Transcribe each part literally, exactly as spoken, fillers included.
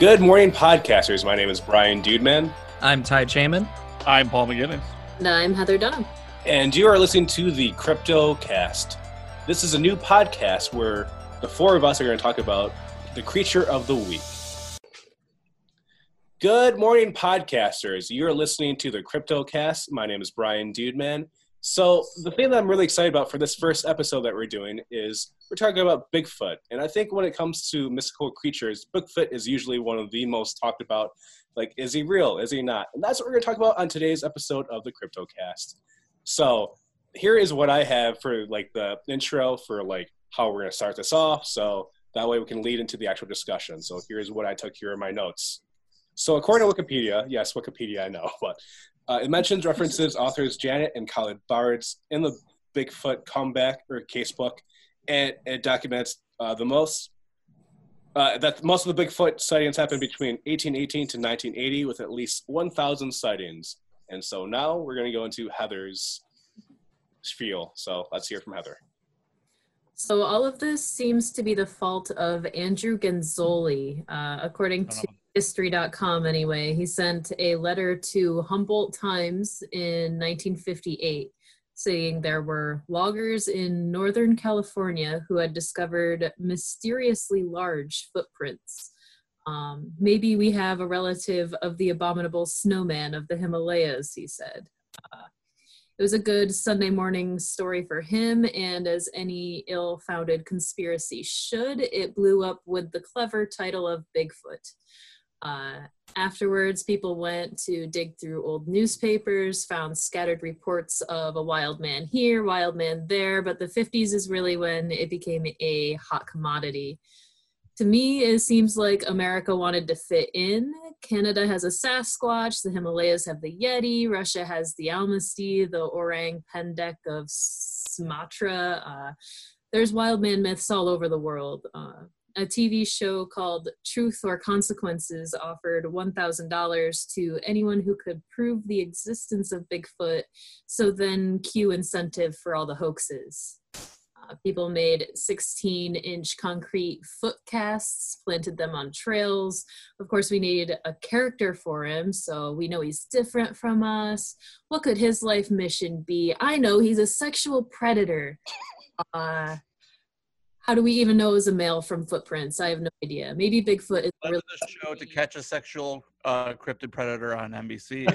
Good morning, podcasters. My name is Brian Dudeman. I'm Ty Chayman. I'm Paul McGinnis. And I'm Heather Dunham. And you are listening to the CryptoCast. This is a new podcast where the four of us are going to talk about the creature of the week. Good morning, podcasters. You're listening to the CryptoCast. My name is Brian Dudeman. So the thing that I'm really excited about for this first episode that we're doing is we're talking about Bigfoot. And I think when it comes to mystical creatures, Bigfoot is usually one of the most talked about. Like, is he real? Is he not? And that's what we're going to talk about on today's episode of the CryptoCast. So here is what I have for, like, the intro for, like, how we're going to start this off. So that way we can lead into the actual discussion. So here's what I took here in my notes. So according to Wikipedia, yes, Wikipedia, I know, but uh, it mentions references authors Janet and Colin Bards in the Bigfoot comeback or casebook, and it documents uh, the most uh, that most of the Bigfoot sightings happened between eighteen eighteen to nineteen eighty, with at least one thousand sightings. And so now we're going to go into Heather's spiel. So let's hear from Heather. So all of this seems to be the fault of Andrew Gonzoli, uh, according to history dot com anyway. He sent a letter to Humboldt Times in nineteen fifty-eight saying there were loggers in Northern California who had discovered mysteriously large footprints. Um, maybe we have a relative of the abominable snowman of the Himalayas, he said. Uh, It was a good Sunday morning story for him, and as any ill-founded conspiracy should, it blew up with the clever title of Bigfoot. Uh, afterwards, people went to dig through old newspapers, found scattered reports of a wild man here, wild man there, but the fifties is really when it became a hot commodity. To me, it seems like America wanted to fit in. Canada has a Sasquatch, the Himalayas have the Yeti, Russia has the Almasty, the Orang Pendek of Sumatra. Uh, there's wild man myths all over the world. Uh, a T V show called Truth or Consequences offered one thousand dollars to anyone who could prove the existence of Bigfoot, so then cue incentive for all the hoaxes. People made sixteen inch concrete foot casts, planted them on trails. Of course, we needed a character for him, so we know he's different from us. What could his life mission be? I know, he's a sexual predator. Uh, how do we even know it was a male from footprints? I have no idea. Maybe Bigfoot is really the show to catch a sexual uh, cryptid predator on N B C.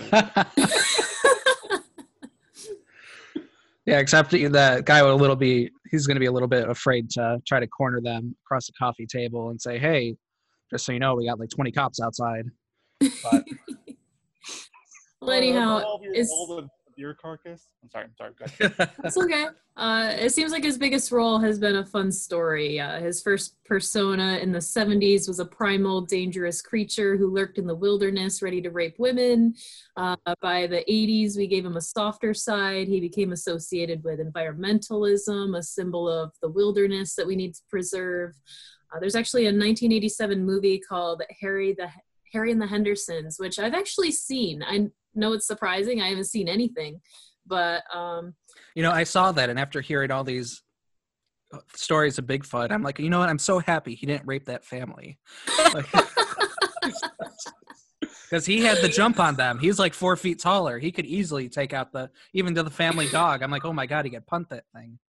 Yeah, except that guy would a little be, he's going to be a little bit afraid to try to corner them across a coffee table and say, hey, just so you know, we got like twenty cops outside. But, well, anyhow, all your, it's, all the deer carcass? I'm sorry, I'm sorry. Go ahead. It's okay. Uh, it seems like his biggest role has been a fun story. Uh, his first persona in the seventies was a primal, dangerous creature who lurked in the wilderness, ready to rape women. Uh, by the eighties, we gave him a softer side. He became associated with environmentalism, a symbol of the wilderness that we need to preserve. Uh, there's actually a nineteen eighty-seven movie called Harry the Harry and the Hendersons, which I've actually seen. I know it's surprising. I haven't seen anything, but um, you know, I saw that, and after hearing all these stories of Bigfoot, I'm like, you know what? I'm so happy he didn't rape that family, because he had the jump on them. He's like four feet taller. He could easily take out the even to the family dog. I'm like, oh my god, he could punt that thing.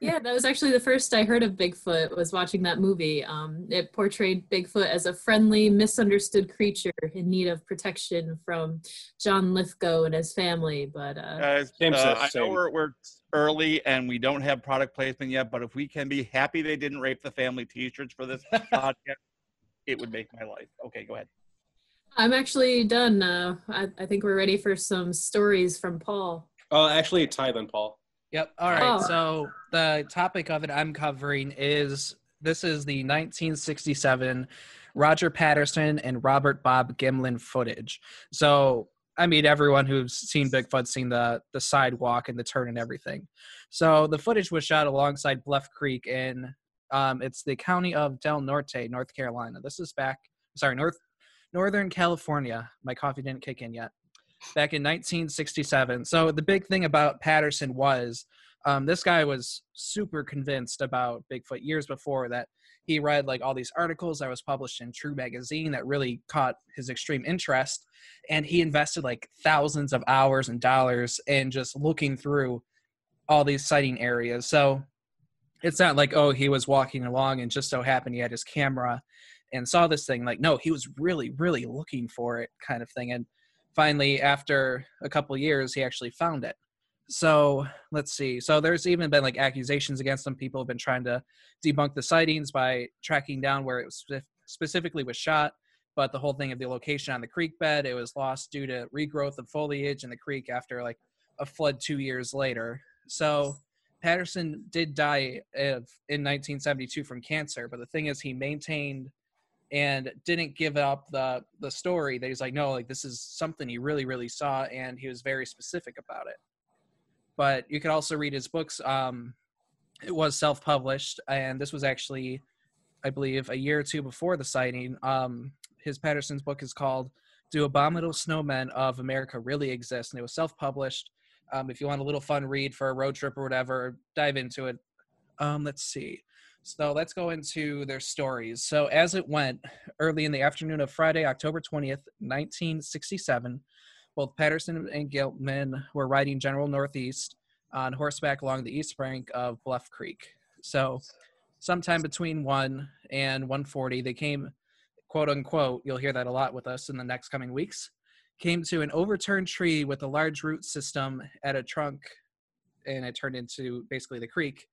Yeah, that was actually the first I heard of Bigfoot, was watching that movie. Um, it portrayed Bigfoot as a friendly, misunderstood creature in need of protection from John Lithgow and his family. But uh, Guys, uh, I know we're, we're early and we don't have product placement yet, but if we can be happy they didn't rape the family t-shirts for this podcast, it would make my life. Okay, go ahead. I'm actually done. Uh, I, I think we're ready for some stories from Paul. Oh, actually, Ty then Paul. Yep. All right. Oh. So the topic of it I'm covering is, this is the nineteen sixty-seven Roger Patterson and Robert Bob Gimlin footage. So, I mean, everyone who's seen Bigfoot's seen the, the sidewalk and the turn and everything. So the footage was shot alongside Bluff Creek in, um, it's the county of Del Norte, North Carolina. This is back, sorry, North, Northern California. My coffee didn't kick in yet. Back in nineteen sixty-seven. So the big thing about Patterson was um, this guy was super convinced about Bigfoot years before that He read like all these articles that was published in True Magazine that really caught his extreme interest. And he invested like thousands of hours and dollars in just looking through all these sighting areas. So it's not like, oh, he was walking along and just so happened he had his camera and saw this thing. Like, no, he was really, really looking for it kind of thing. And finally, after a couple of years, he actually found it. So let's see. So there's even been like accusations against some people have been trying to debunk the sightings by tracking down where it was spe- specifically was shot. But the whole thing of the location on the creek bed, it was lost due to regrowth of foliage in the creek after like a flood two years later. So Patterson did die of, in nineteen seventy-two from cancer. But the thing is, he maintained and didn't give up the, the story that he's like, no, like this is something he really, really saw. And he was very specific about it. But you could also read his books. Um, it was self-published, and this was actually, I believe, a year or two before the sighting. Um, his Patterson's book is called Do Abominable Snowmen of America Really Exist? And it was self-published. Um, if you want a little fun read for a road trip or whatever, dive into it. Um, let's see. So let's go into their stories. So as it went, early in the afternoon of Friday, October twentieth, nineteen sixty-seven, both Patterson and Gimlin were riding General Northeast on horseback along the east bank of Bluff Creek. So sometime between one and one forty, they came, quote unquote, you'll hear that a lot with us in the next coming weeks, came to an overturned tree with a large root system at a trunk, and it turned into basically the creek,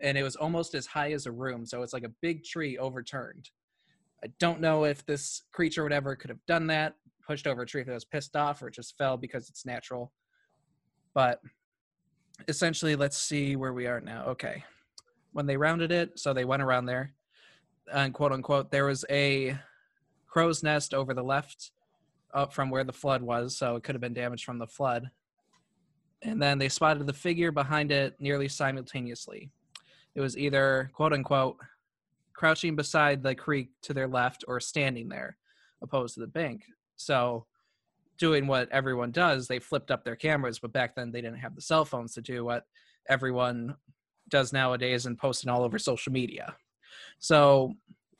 and it was almost as high as a room. So it's like a big tree overturned. I don't know if this creature, whatever, could have done that, pushed over a tree if it was pissed off, or it just fell because it's natural. But essentially, let's see where we are now. Okay. When they rounded it, so they went around there, and quote unquote, there was a crow's nest over the left up from where the flood was, so it could have been damaged from the flood. And then they spotted the figure behind it nearly simultaneously. It was either, quote unquote, crouching beside the creek to their left or standing there, opposed to the bank. So doing what everyone does, they flipped up their cameras, but back then they didn't have the cell phones to do what everyone does nowadays and posting all over social media. So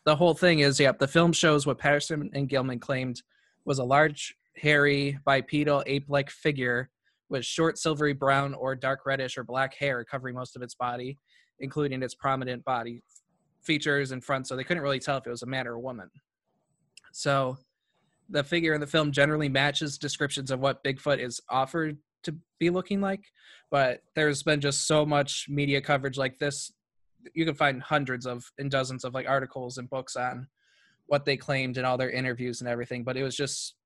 the whole thing is, yep, the film shows what Patterson and Gimlin claimed was a large, hairy, bipedal, ape-like figure with short, silvery brown or dark reddish or black hair covering most of its body, including its prominent body features in front. So they couldn't really tell if it was a man or a woman. So the figure in the film generally matches descriptions of what Bigfoot is offered to be looking like, but there's been just so much media coverage like this. You can find hundreds of and dozens of like articles and books on what they claimed and all their interviews and everything, but it was just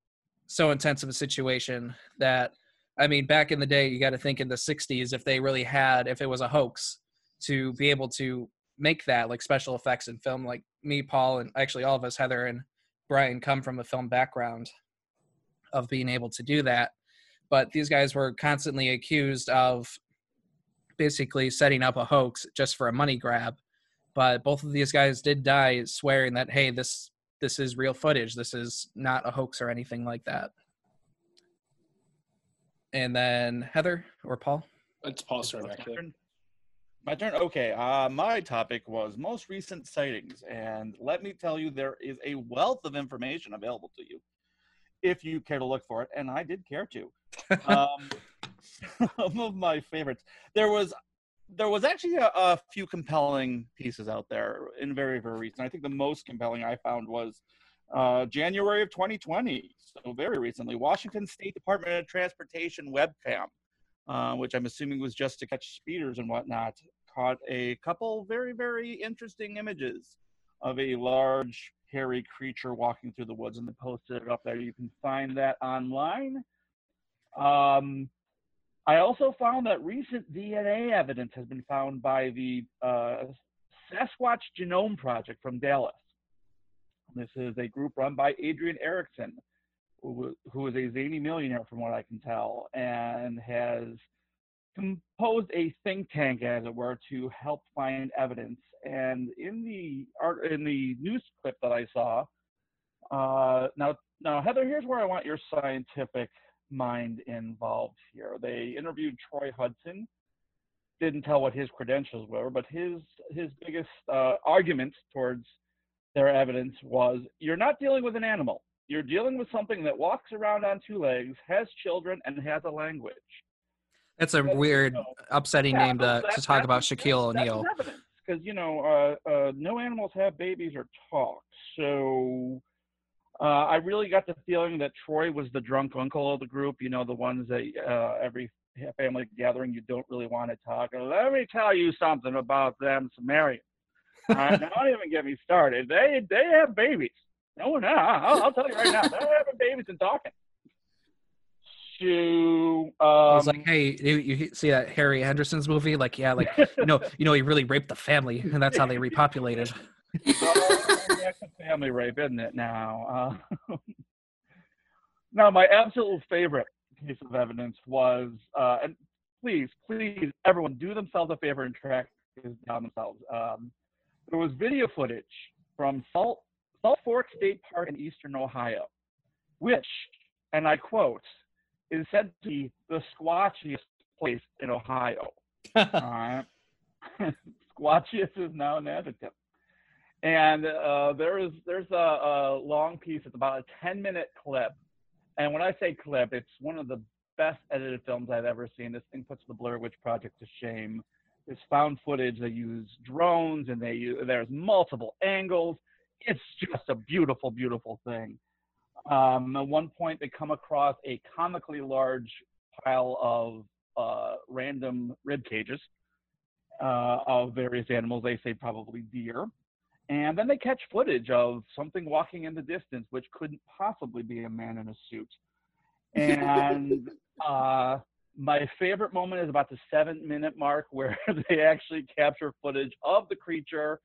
so intense of a situation that, I mean, back in the day, you got to think in the sixties, if they really had, if it was a hoax, to be able to make that like special effects in film, like me, Paul, and actually all of us, Heather and Brian, come from a film background of being able to do that. But these guys were constantly accused of basically setting up a hoax just for a money grab. But both of these guys did die swearing that, hey, this this is real footage. This is not a hoax or anything like that. And then Heather or Paul? It's Paul's turn, actually. Turn? My turn? Okay. Uh, my topic was most recent sightings. And let me tell you, there is a wealth of information available to you if you care to look for it. And I did care to. um, some of my favorites. There was there was actually a, a few compelling pieces out there in very, very recent. I think the most compelling I found was uh, January of twenty twenty. So very recently, Washington State Department of Transportation webcam, Uh, which I'm assuming was just to catch speeders and whatnot, caught a couple very, very interesting images of a large, hairy creature walking through the woods, and they posted it up there. You can find that online. Um, I also found that recent D N A evidence has been found by the uh, Sasquatch Genome Project from Dallas. This is a group run by Adrian Erickson, who is a zany millionaire from what I can tell, and has composed a think tank, as it were, to help find evidence. And in the art, in the news clip that I saw, uh, now, now Heather, here's where I want your scientific mind involved here. They interviewed Troy Hudson. didn't tell what his credentials were, but his his biggest uh, argument towards their evidence was, you're not dealing with an animal. You're dealing with something that walks around on two legs, has children, and has a language. That's a weird, you know, upsetting yeah, name to, to talk about Shaquille O'Neal. Because, you know, uh, uh, no animals have babies or talk. So uh, I really got the feeling that Troy was the drunk uncle of the group, you know, the ones that uh, every family gathering you don't really want to talk. Let me tell you something about them Sumerians. Uh, don't even get me started. They they have babies. No, no, I'll, I'll tell you right now. They're having babies and talking. To, um, it's like, hey, you, you see that Harry Henderson's movie? Like, yeah, like, you know, you know, he really raped the family, and that's how they repopulated. Oh, that's a family rape, isn't it now? Uh, now, my absolute favorite piece of evidence was, uh, and please, please, everyone, do themselves a favor and track this down themselves. Um, there was video footage from Salt, Salt Fork State Park in eastern Ohio, which, and I quote, is said to be the squatchiest place in Ohio. uh, squatchiest is now an adjective. And uh, there is, there's a, a long piece. It's about a ten-minute clip. And when I say clip, it's one of the best edited films I've ever seen. This thing puts the Blair Witch Project to shame. It's found footage. They use drones, and they use, there's multiple angles. It's just a beautiful, beautiful thing. Um, at one point, they come across a comically large pile of uh, random rib cages uh, of various animals. They say probably deer. And then they catch footage of something walking in the distance, which couldn't possibly be a man in a suit. And uh, my favorite moment is about the seven-minute mark where they actually capture footage of the creature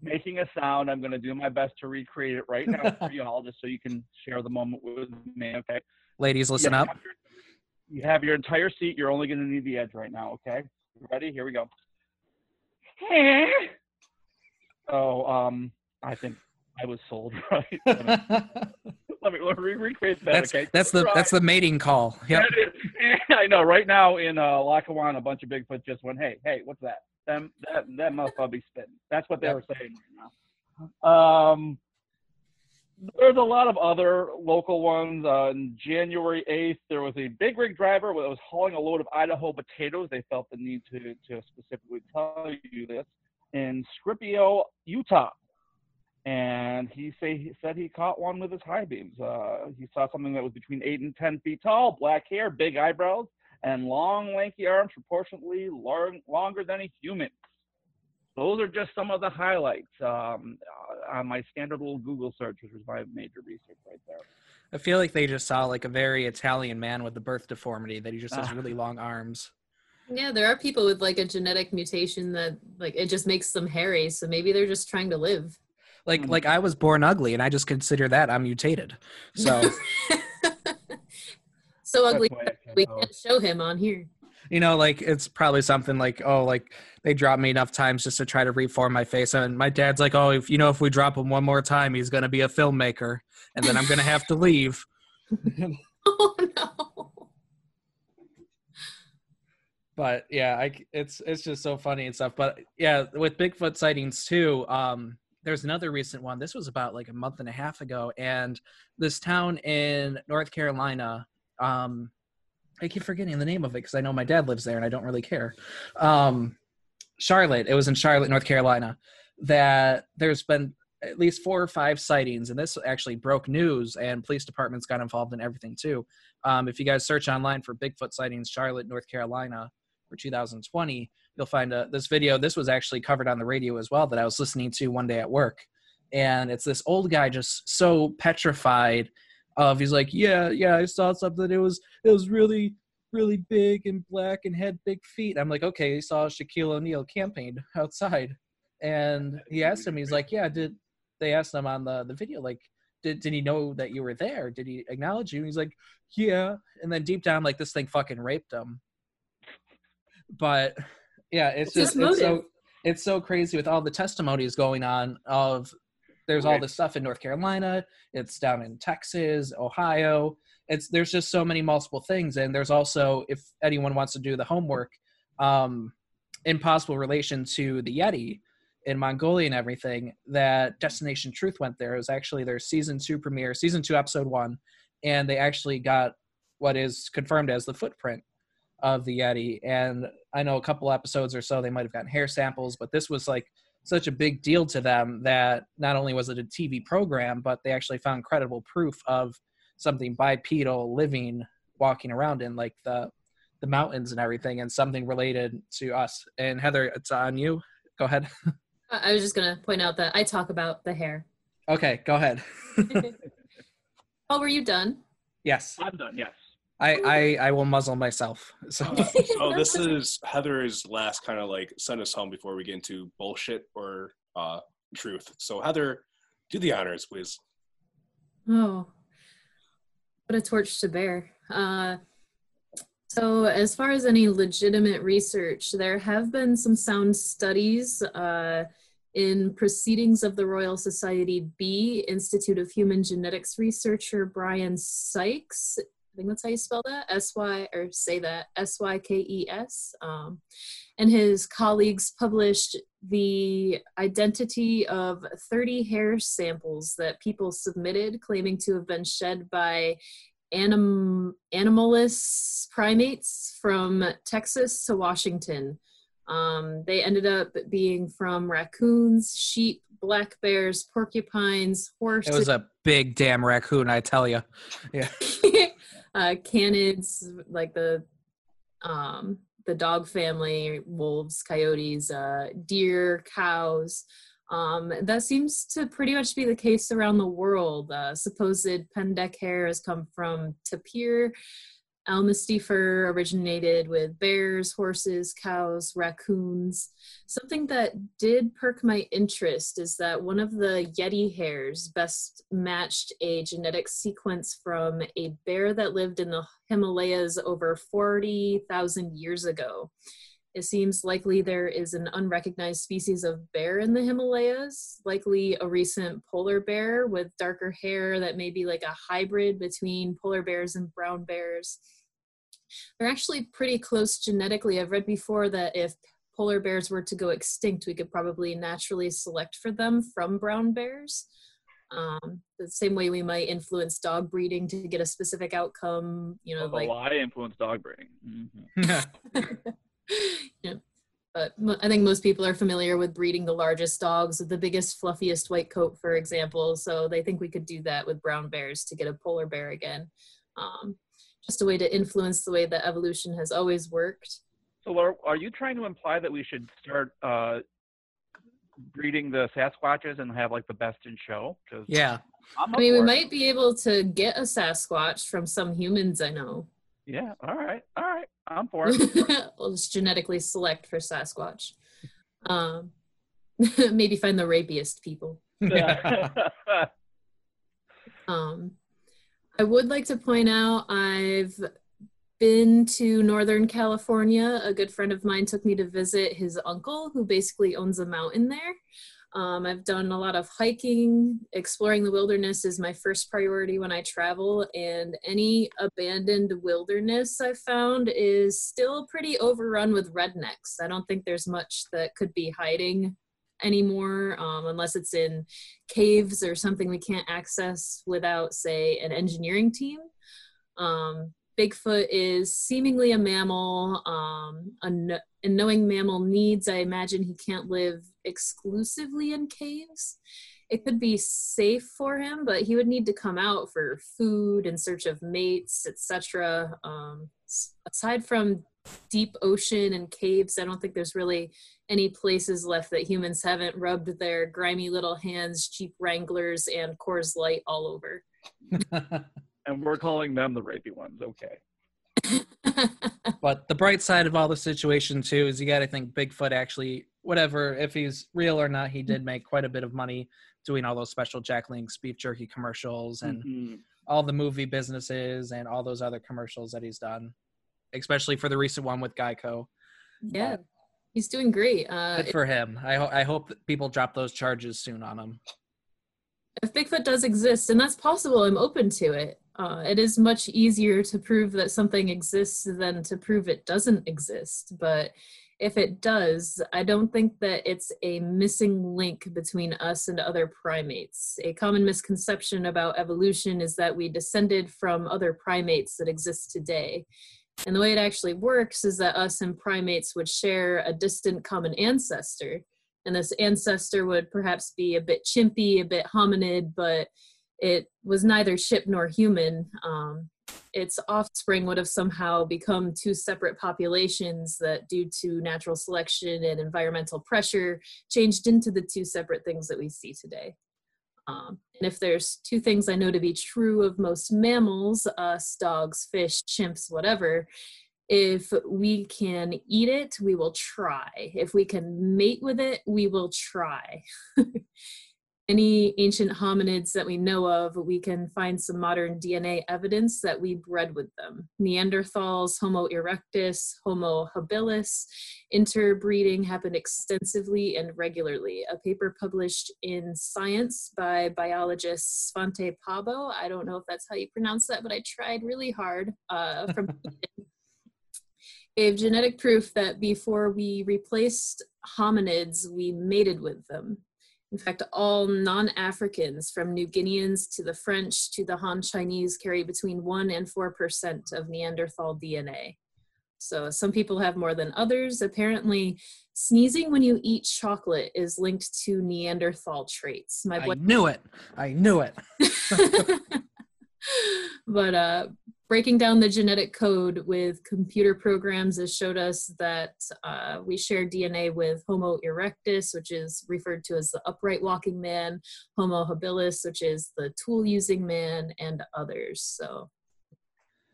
making a sound. I'm going to do my best to recreate it right now for you all, just so you can share the moment with me, okay? Ladies, listen you up. Your, you have your entire seat. You're only going to need the edge right now, okay? Ready? Here we go. So, um, I think I was sold, right? Let me, let me re recreate that, that's, okay? That's the, right. that's the mating call. Yep. I know. Right now in uh, Lackawanna, a bunch of Bigfoot just went, hey, hey, what's that? Them, that that motherfucker be spitting. That's what they were saying right now. Um, there's a lot of other local ones. On January eighth, there was a big rig driver that was hauling a load of Idaho potatoes. They felt the need to, to specifically tell you this. In Scipio, Utah. And he, say, he said he caught one with his high beams. Uh, he saw something that was between eight and ten feet tall, black hair, big eyebrows, and long, lanky arms, proportionately long, longer than a human. Those are just some of the highlights um, on my standard little Google search, which was my major research right there. I feel like they just saw like a very Italian man with the birth deformity, that he just has really long arms. Yeah, there are people with like a genetic mutation that like it just makes them hairy, so maybe they're just trying to live. Like, mm-hmm. like I was born ugly, and I just consider that I'm mutated. So... so ugly we can't show him on here, you know, like it's probably something like, oh, like they dropped me enough times just to try to reform my face, and my dad's like, oh, if you know if we drop him one more time, he's gonna be a filmmaker, and then I'm gonna have to leave. Oh no. But yeah, I it's it's just so funny and stuff. But yeah, with Bigfoot sightings too, um there's another recent one. This was about like a month and a half ago, and this town in North Carolina, Um, I keep forgetting the name of it because I know my dad lives there and I don't really care. Um, Charlotte, it was in Charlotte, North Carolina, that there's been at least four or five sightings, and this actually broke news, and police departments got involved in everything too. Um, if you guys search online for Bigfoot sightings, Charlotte, North Carolina for two thousand twenty, you'll find a, this video. This was actually covered on the radio as well that I was listening to one day at work. And it's this old guy just so petrified of, he's like, yeah, yeah, I saw something. It was, it was really, really big and black and had big feet. I'm like, okay, he saw Shaquille O'Neal camping outside. And he asked him, he's like, yeah, did, they asked him on the, the video, like, did, did he know that you were there? Did he acknowledge you? And he's like, yeah. And then deep down, like, this thing fucking raped him. But yeah, it's just, it's so, it's so crazy with all the testimonies going on of, there's all this stuff in North Carolina. It's down in Texas, Ohio. It's there's just so many multiple things. And there's also, if anyone wants to do the homework, um, impossible relation to the Yeti in Mongolia and everything, that Destination Truth went there. It was actually their season two premiere, season two, episode one. And they actually got what is confirmed as the footprint of the Yeti. And I know a couple episodes or so, they might've gotten hair samples, but this was like such a big deal to them that not only was it a T V program, but they actually found credible proof of something bipedal living, walking around in like the, the mountains and everything, and something related to us. And Heather, it's on you. Go ahead. I was just going to point out that I talk about the hair. Okay, go ahead. Oh, were you done? Yes. I'm done, yes. I, I, I will muzzle myself. So, uh, so this is Heather's last kind of like send us home before we get into bullshit or uh, truth. So Heather, do the honors, please. Oh, what a torch to bear. Uh, so as far as any legitimate research, there have been some sound studies uh, in Proceedings of the Royal Society B, Institute of Human Genetics researcher Brian Sykes. I think that's how you spell that, S Y, or say that, S Y K E S. Um, and his colleagues published the identity of thirty hair samples that people submitted claiming to have been shed by anim animalless primates from Texas to Washington. Um, they ended up being from raccoons, sheep, black bears, porcupines, horses. It was a big damn raccoon, I tell you. Yeah. Uh, canids, like the um, the dog family, wolves, coyotes, uh, deer, cows. Um, that seems to pretty much be the case around the world. Uh, supposed Pendek hair has come from tapir. Almasty fur originated with bears, horses, cows, raccoons. Something that did perk my interest is that one of the Yeti hairs best matched a genetic sequence from a bear that lived in the Himalayas over forty thousand years ago. It seems likely there is an unrecognized species of bear in the Himalayas, likely a recent polar bear with darker hair that may be like a hybrid between polar bears and brown bears. They're actually pretty close genetically. I've read before that if polar bears were to go extinct, we could probably naturally select for them from brown bears. Um, the same way we might influence dog breeding to get a specific outcome, you know, oh, like... Well, I influence dog breeding. Mm-hmm. Yeah. But I think most people are familiar with breeding the largest dogs with the biggest, fluffiest white coat, for example. So they think we could do that with brown bears to get a polar bear again. Um, just a way to influence the way that evolution has always worked. So Laura, are you trying to imply that we should start uh, breeding the Sasquatches and have like the best in show? Yeah. I'm I mean, we it. might be able to get a Sasquatch from some humans I know. Yeah, all right, all right, I'm for it. We'll just genetically select for Sasquatch. Um, maybe find the rapiest people. um, I would like to point out I've been to Northern California. A good friend of mine took me to visit his uncle, who basically owns a mountain there. Um, I've done a lot of hiking. Exploring the wilderness is my first priority when I travel, and any abandoned wilderness I've found is still pretty overrun with rednecks. I don't think there's much that could be hiding anymore, um, unless it's in caves or something we can't access without, say, an engineering team. Um, Bigfoot is seemingly a mammal, um, a, no a knowing mammal needs, I imagine he can't live exclusively in caves. It could be safe for him, but he would need to come out for food, in search of mates, et cetera. Um, aside from deep ocean and caves, I don't think there's really any places left that humans haven't rubbed their grimy little hands, Jeep Wranglers, and Coors Light all over. And we're calling them the rapey ones, okay. But the bright side of all the situation, too, is you got to think Bigfoot actually, whatever, if he's real or not, he did make quite a bit of money doing all those special Jack Link's beef jerky commercials and mm-hmm. all the movie businesses and all those other commercials that he's done, especially for the recent one with Geico. Yeah, um, he's doing great. Uh, good for him. I, ho I hope that people drop those charges soon on him. If Bigfoot does exist, and that's possible, I'm open to it. Uh, it is much easier to prove that something exists than to prove it doesn't exist, but if it does, I don't think that it's a missing link between us and other primates. A common misconception about evolution is that we descended from other primates that exist today. And the way it actually works is that us and primates would share a distant common ancestor. And this ancestor would perhaps be a bit chimpy, a bit hominid, but it was neither chip nor human. Um, its offspring would have somehow become two separate populations that, due to natural selection and environmental pressure, changed into the two separate things that we see today. Um, and if there's two things I know to be true of most mammals, us, dogs, fish, chimps, whatever, if we can eat it, we will try. If we can mate with it, we will try. Any ancient hominids that we know of, we can find some modern D N A evidence that we bred with them. Neanderthals, Homo erectus, Homo habilis, interbreeding happened extensively and regularly. A paper published in Science by biologist Svante Paabo, I don't know if that's how you pronounce that, but I tried really hard, uh, from gave genetic proof that before we replaced hominids, we mated with them. In fact, all non-Africans, from New Guineans to the French to the Han Chinese, carry between one and four percent of Neanderthal D N A. So some people have more than others. Apparently, sneezing when you eat chocolate is linked to Neanderthal traits. My boy- I knew it. I knew it. But uh, breaking down the genetic code with computer programs has showed us that uh, we share D N A with Homo erectus, which is referred to as the upright walking man, Homo habilis, which is the tool using man, and others. So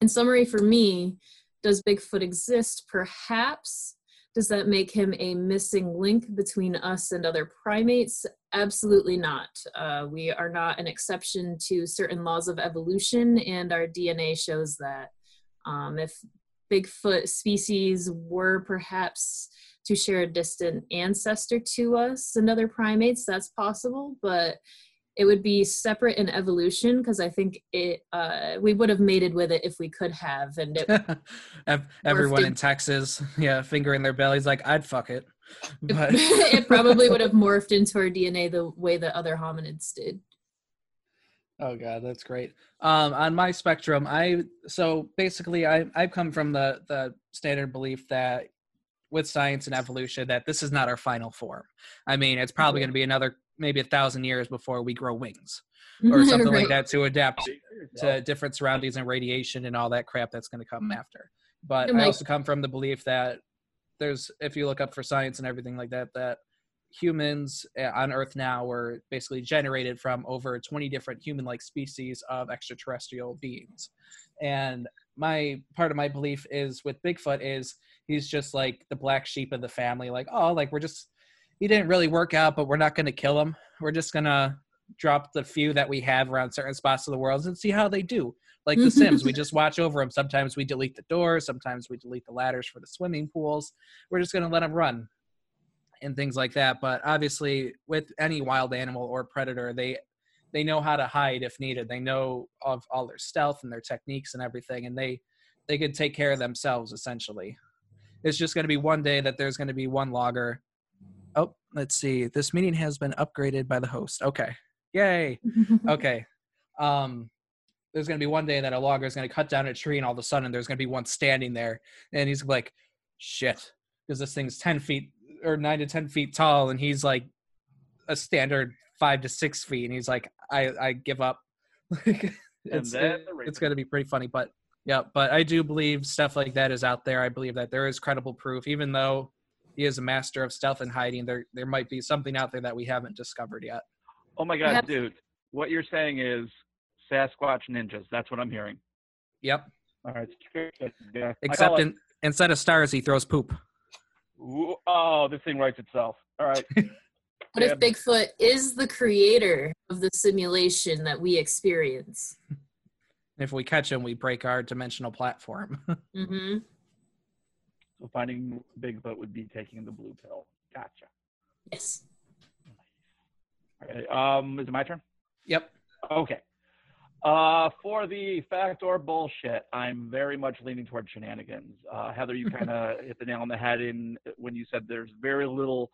in summary for me, does Bigfoot exist? Perhaps. Does that make him a missing link between us and other primates? Absolutely not. Uh, we are not an exception to certain laws of evolution, and our D N A shows that. Um, if Bigfoot species were perhaps to share a distant ancestor to us and other primates, that's possible, but it would be separate in evolution, because I think it uh, we would have mated with it if we could have. And it everyone in, in Texas, yeah, finger in their bellies, like, I'd fuck it. But it probably would have morphed into our D N A the way that other hominids did. Oh God, that's great. Um, on my spectrum, I so basically I I've come from the the standard belief that with science and evolution that this is not our final form. I mean, it's probably going to be another, maybe a thousand years before we grow wings or something right. like that to adapt to different surroundings and radiation and all that crap that's going to come after. But like, I also come from the belief that there's, if you look up for science and everything like that, that humans on Earth now were basically generated from over twenty different human-like species of extraterrestrial beings. And my part of my belief is with Bigfoot is he's just like the black sheep of the family. Like, oh, like we're just, he didn't really work out, but we're not going to kill him. We're just going to drop the few that we have around certain spots of the world and see how they do. Like The Sims, we just watch over them. Sometimes we delete the doors. Sometimes we delete the ladders for the swimming pools. We're just going to let them run and things like that. But obviously with any wild animal or predator, they, they know how to hide if needed. They know of all their stealth and their techniques and everything. And they, they could take care of themselves essentially. It's just going to be one day that there's going to be one logger. Oh, let's see. This meeting has been upgraded by the host. Okay. Yay. Okay. Um, there's going to be one day that a logger is going to cut down a tree and all of a sudden there's going to be one standing there. And he's like, shit, because this thing's ten feet or nine to ten feet tall. And he's like a standard five to six feet. And he's like, I, I give up. it's it, it's going to be pretty funny, but yeah, but I do believe stuff like that is out there. I believe that there is credible proof, even though he is a master of stealth and hiding. There there might be something out there that we haven't discovered yet. Oh my God, yep. Dude. What you're saying is Sasquatch ninjas. That's what I'm hearing. Yep. All right. Yeah. Except in, it, instead of stars, he throws poop. Oh, this thing writes itself. All right. What if Bigfoot is the creator of the simulation that we experience? If we catch him, we break our dimensional platform. Mm-hmm. So finding Bigfoot would be taking the blue pill. Gotcha. Yes. All right. Um, is it my turn? Yep. Okay. Uh, for the fact or bullshit, I'm very much leaning toward shenanigans. Uh, Heather, you kind of hit the nail on the head in when you said there's very little,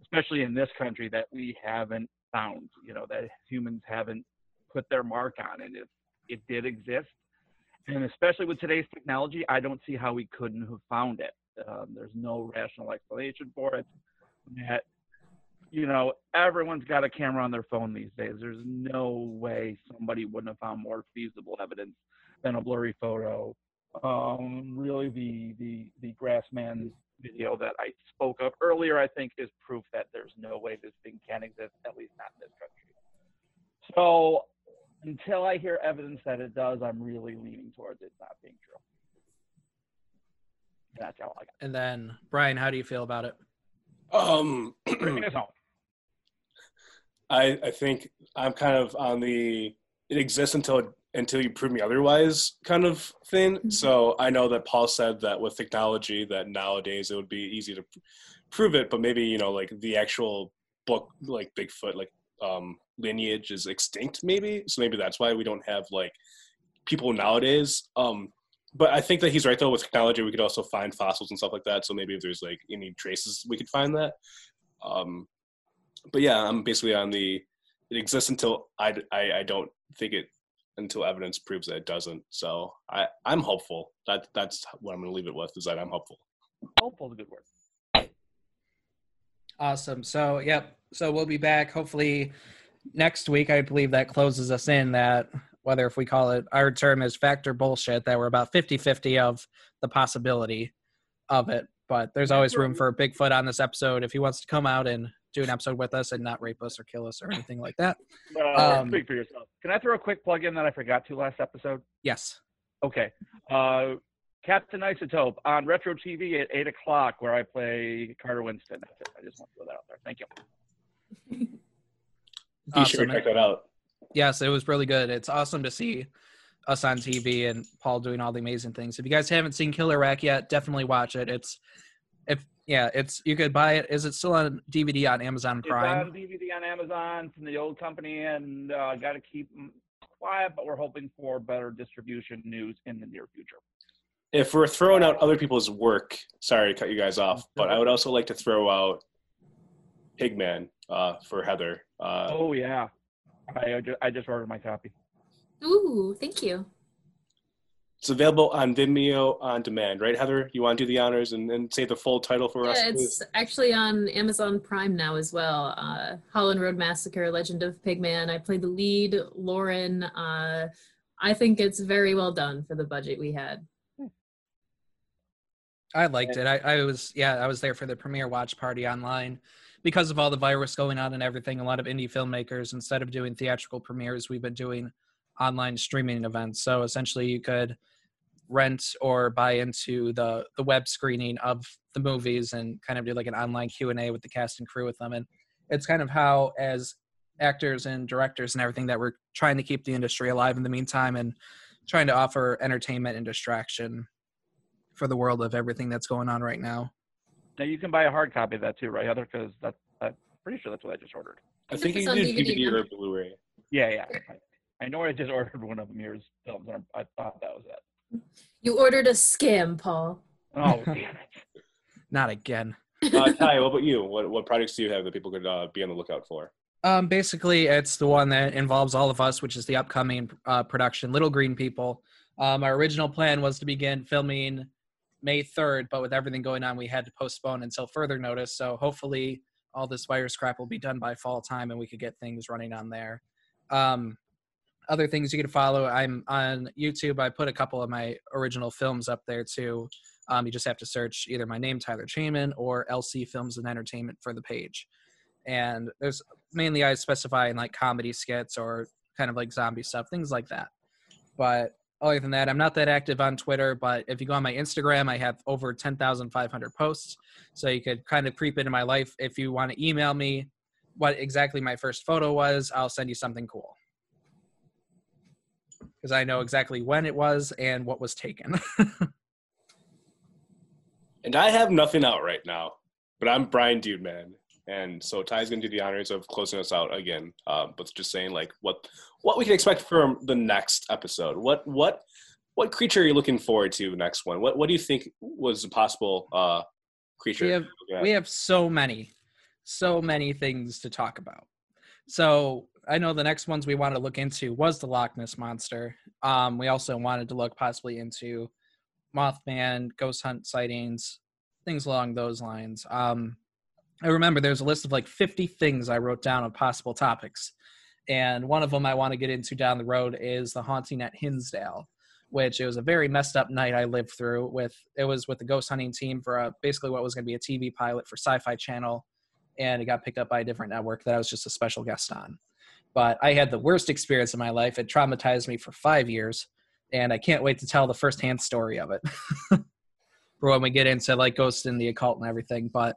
especially in this country, that we haven't found, you know, that humans haven't put their mark on. And if it did exist, and especially with today's technology, I don't see how we couldn't have found it. Um, there's no rational explanation for it. That, you know, everyone's got a camera on their phone these days. There's no way somebody wouldn't have found more feasible evidence than a blurry photo. Um, really, the, the, the Grassman video that I spoke of earlier, I think, is proof that there's no way this thing can exist, at least not in this country. So until I hear evidence that it does, I'm really leaning towards it not being true. And that's all I got. And then, Brian, how do you feel about it? Um, I, I think I'm kind of on the it exists until until you prove me otherwise kind of thing. Mm-hmm. So I know that Paul said that with technology that nowadays it would be easy to pr- prove it, but maybe, you know, like the actual book, like Bigfoot, like um, lineage is extinct maybe. So maybe that's why we don't have like people nowadays. Um, But I think that he's right, though. With technology, we could also find fossils and stuff like that. So maybe if there's, like, any traces, we could find that. Um, but, yeah, I'm basically on the – it exists until I, – I, I don't think it – until evidence proves that it doesn't. So I, I'm hopeful. That That's what I'm going to leave it with, is that I'm hopeful. Hopeful is a good word. Awesome. So, yep. So we'll be back hopefully next week. I believe that closes us in that – whether if we call it, our term is fact or bullshit, that we're about fifty-fifty of the possibility of it. But there's always room for Bigfoot on this episode if he wants to come out and do an episode with us and not rape us or kill us or anything like that. Uh, um, speak for yourself. Can I throw a quick plug in that I forgot to last episode? Yes. Okay. Uh, Captain Isotope on Retro T V at eight o'clock, where I play Carter Winston. That's it. I just want to throw that out there. Thank you. Be sure to check that out. Yes, it was really good. It's awesome to see us on T V and Paul doing all the amazing things. If you guys haven't seen Killer Rack yet, definitely watch it. It's, if yeah, it's you could buy it. Is it still on D V D on Amazon Prime? It's on D V D on Amazon from the old company, and uh, got to keep them quiet, but we're hoping for better distribution news in the near future. If we're throwing out other people's work, sorry to cut you guys off, but I would also like to throw out Pigman uh, for Heather. Uh, oh, yeah. I just, I just ordered my copy. Ooh, thank you. It's available on Vimeo on demand, right, Heather? You want to do the honors and, and say the full title for yeah, us? Yeah, it's please? Actually on Amazon Prime now as well. Uh, Holland Road Massacre, Legend of Pigman. I played the lead, Lauren. Uh, I think it's very well done for the budget we had. I liked it. I, I was, yeah, I was there for the premiere watch party online. Because of all the virus going on and everything, a lot of indie filmmakers, instead of doing theatrical premieres, we've been doing online streaming events. So essentially you could rent or buy into the, the web screening of the movies and kind of do like an online Q and A with the cast and crew with them. And it's kind of how, as actors and directors and everything, that we're trying to keep the industry alive in the meantime and trying to offer entertainment and distraction for the world of everything that's going on right now. Now you can buy a hard copy of that too, right, Heather? Because that's I'm pretty sure that's what I just ordered. I think you can do D V D or Blu-ray. Yeah, yeah. I, I know I just ordered one of Amir's films, and I thought that was it. You ordered a scam, Paul. Oh, damn it! Not again. uh, Ty, what about you? What what projects do you have that people could uh, be on the lookout for? Um, basically, it's the one that involves all of us, which is the upcoming uh, production, Little Green People. Um, our original plan was to begin filming May third, but with everything going on, we had to postpone until further notice. So hopefully all this virus crap will be done by fall time and we could get things running on there. Um, other things you can follow, I'm on YouTube. I put a couple of my original films up there too. Um, you just have to search either my name, Tyler Chainman, or L C Films and Entertainment for the page. And there's mainly I specify in like comedy skits or kind of like zombie stuff, things like that. But other than that, I'm not that active on Twitter, but if you go on my Instagram, I have over ten thousand five hundred posts. So you could kind of creep into my life. If you want to email me what exactly my first photo was, I'll send you something cool. Because I know exactly when it was and what was taken. And I have nothing out right now, but I'm Brian Dudeman. And so Ty's going to do the honors of closing us out again, uh, but just saying like what what we can expect from the next episode. What what what creature are you looking forward to next one? What what do you think was a possible uh, creature? We have, yeah. we have so many, so many things to talk about. So I know the next ones we wanted to look into was the Loch Ness Monster. Um, we also wanted to look possibly into Mothman, ghost hunt sightings, things along those lines. Um, I remember there's a list of like fifty things I wrote down of possible topics. And one of them I want to get into down the road is the haunting at Hinsdale, which it was a very messed up night I lived through with, it was with the ghost hunting team for a, basically what was going to be a T V pilot for Sci-Fi Channel. And it got picked up by a different network that I was just a special guest on. But I had the worst experience of my life. It traumatized me for five years. And I can't wait to tell the firsthand story of it for when we get into like ghosts and the occult and everything. But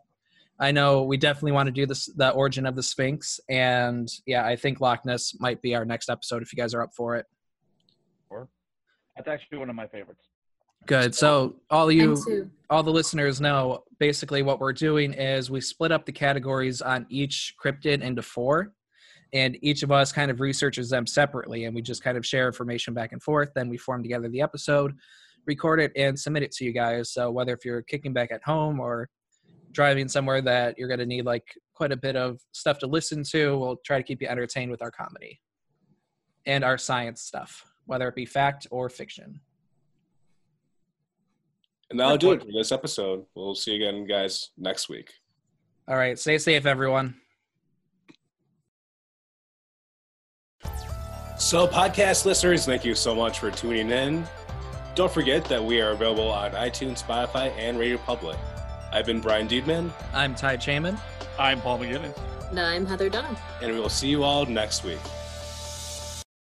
I know we definitely want to do this, the origin of the Sphinx. And yeah, I think Loch Ness might be our next episode if you guys are up for it. Sure. That's actually one of my favorites. Good. So all you, all the listeners know, basically what we're doing is we split up the categories on each cryptid into four. And each of us kind of researches them separately, and we just kind of share information back and forth. Then we form together the episode, record it, and submit it to you guys. So whether if you're kicking back at home or driving somewhere that you're going to need like quite a bit of stuff to listen to, we'll try to keep you entertained with our comedy and our science stuff, whether it be fact or fiction. And that'll do it for this episode. We'll see you again, guys, next week. All right. Stay safe, everyone. So podcast listeners, thank you so much for tuning in. Don't forget that we are available on iTunes, Spotify, and Radio Public. I've been Brian Deedman. I'm Ty Chaman. I'm Paul McGinnis. And I'm Heather Dunham. And we will see you all next week.